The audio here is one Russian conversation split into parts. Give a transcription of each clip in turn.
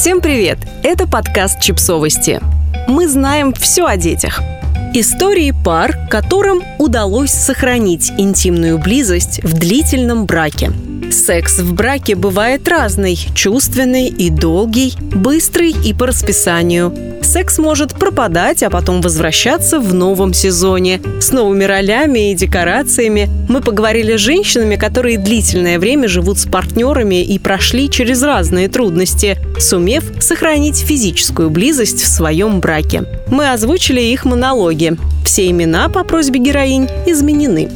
Всем привет! Это подкаст «Чипсовости». Мы знаем все о детях. Истории пар, которым удалось сохранить интимную близость в длительном браке. Секс в браке бывает разный – чувственный и долгий, быстрый и по расписанию. Секс может пропадать, а потом возвращаться в новом сезоне. С новыми ролями и декорациями мы поговорили с женщинами, которые длительное время живут с партнерами и прошли через разные трудности, сумев сохранить физическую близость в своем браке. Мы озвучили их монологи. Все имена по просьбе героинь изменены.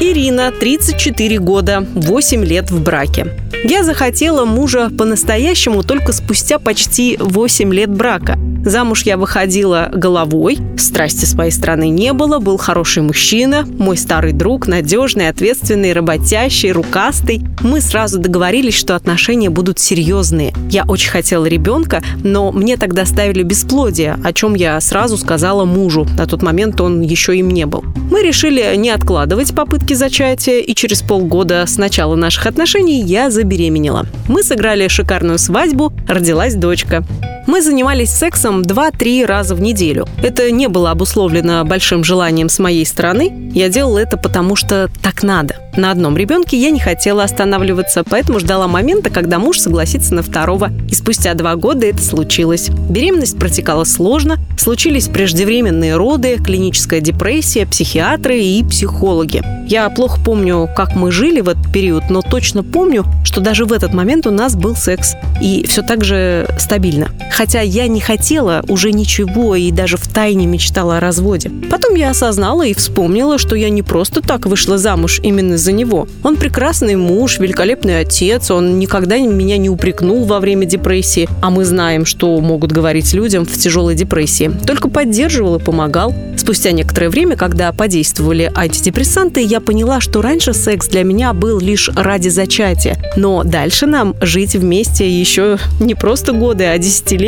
Ирина, 34 года, 8 лет в браке. Я захотела мужа по-настоящему только спустя почти 8 лет брака. Замуж я выходила головой, страсти с моей стороны не было, был хороший мужчина, мой старый друг, надежный, ответственный, работящий, рукастый. Мы сразу договорились, что отношения будут серьезные. Я очень хотела ребенка, но мне тогда ставили бесплодие, о чем я сразу сказала мужу. На тот момент он еще им не был. Мы решили не откладывать попытки зачатия, и через полгода с начала наших отношений я забеременела. Мы сыграли шикарную свадьбу, родилась дочка. Мы занимались сексом 2-3 раза в неделю. Это не было обусловлено большим желанием с моей стороны. Я делала это потому, что так надо. На одном ребенке я не хотела останавливаться, поэтому ждала момента, когда муж согласится на второго. И спустя 2 года это случилось. Беременность протекала сложно, случились преждевременные роды, клиническая депрессия, психиатры и психологи. Я плохо помню, как мы жили в этот период, но точно помню, что даже в этот момент у нас был секс. И все так же стабильно. Хотя я не хотела уже ничего и даже втайне мечтала о разводе. Потом я осознала и вспомнила, что я не просто так вышла замуж именно за него. Он прекрасный муж, великолепный отец, он никогда меня не упрекнул во время депрессии. А мы знаем, что могут говорить людям в тяжелой депрессии. Только поддерживал и помогал. Спустя некоторое время, когда подействовали антидепрессанты, я поняла, что раньше секс для меня был лишь ради зачатия. Но дальше нам жить вместе еще не просто годы, а десятилетия.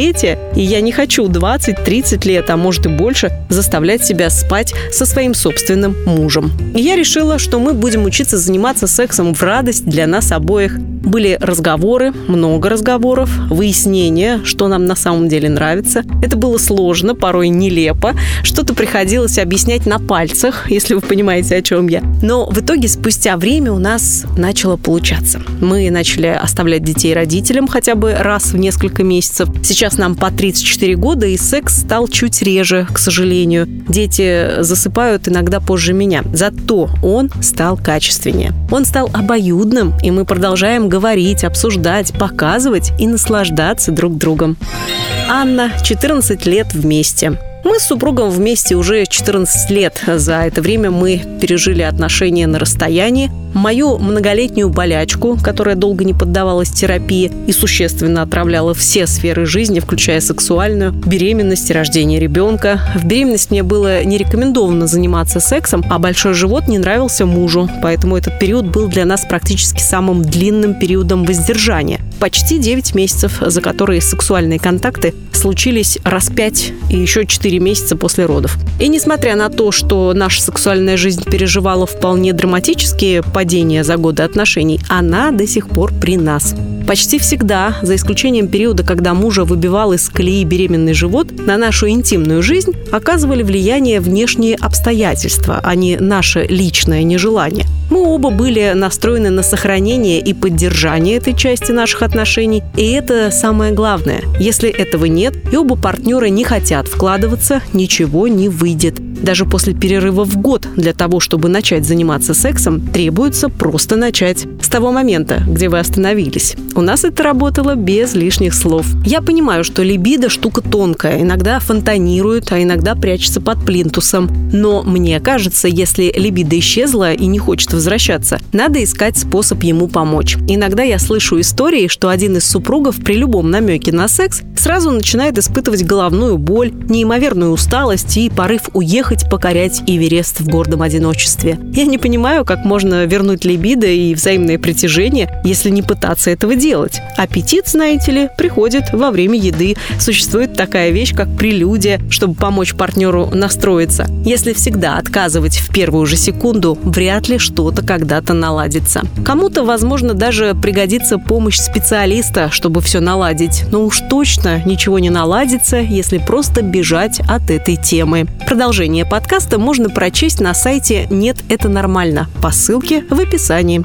И я не хочу 20-30 лет, а может и больше, заставлять себя спать со своим собственным мужем. И я решила, что мы будем учиться заниматься сексом в радость для нас обоих. Были разговоры, много разговоров, выяснения, что нам на самом деле нравится. Это было сложно, порой нелепо. Что-то приходилось объяснять на пальцах, если вы понимаете, о чем я. Но в итоге спустя время у нас начало получаться. Мы начали оставлять детей родителям хотя бы раз в несколько месяцев. Сейчас нам по 34 года, и секс стал чуть реже, к сожалению. Дети засыпают иногда позже меня. Зато он стал качественнее. Он стал обоюдным, и мы продолжаем говорить, обсуждать, показывать и наслаждаться друг другом. Анна, 14 лет вместе. Мы с супругом вместе уже 14 лет. За это время мы пережили отношения на расстоянии, мою многолетнюю болячку, которая долго не поддавалась терапии и существенно отравляла все сферы жизни, включая сексуальную, беременность и рождение ребенка. В беременность мне было не рекомендовано заниматься сексом, а большой живот не нравился мужу, поэтому этот период был для нас практически самым длинным периодом воздержания. Почти 9 месяцев, за которые сексуальные контакты случились раз 5 и еще 4 месяца после родов. И несмотря на то, что наша сексуальная жизнь переживала вполне драматические падения за годы отношений, она до сих пор при нас. Почти всегда, за исключением периода, когда мужа выбивал из колеи беременный живот, на нашу интимную жизнь оказывали влияние внешние обстоятельства, а не наше личное нежелание. Мы оба были настроены на сохранение и поддержание этой части наших отношений, и это самое главное. Если этого нет, и оба партнера не хотят вкладываться, ничего не выйдет. Даже после перерыва в год для того, чтобы начать заниматься сексом, требуется просто начать. С того момента, где вы остановились. У нас это работало без лишних слов. Я понимаю, что либидо – штука тонкая. Иногда фонтанирует, а иногда прячется под плинтусом. Но мне кажется, если либидо исчезло и не хочет возвращаться, надо искать способ ему помочь. Иногда я слышу истории, что один из супругов при любом намеке на секс сразу начинает испытывать головную боль, неимоверную усталость и порыв уехать, покорять Эверест в гордом одиночестве. Я не понимаю, как можно вернуть либидо и взаимное притяжение, если не пытаться этого делать. делать. Аппетит, знаете ли, приходит во время еды. Существует такая вещь, как прелюдия, чтобы помочь партнеру настроиться. Если всегда отказывать в первую же секунду, вряд ли что-то когда-то наладится. Кому-то, возможно, даже пригодится помощь специалиста, чтобы все наладить. Но уж точно ничего не наладится, если просто бежать от этой темы. Продолжение подкаста можно прочесть на сайте «Нет, это нормально» по ссылке в описании.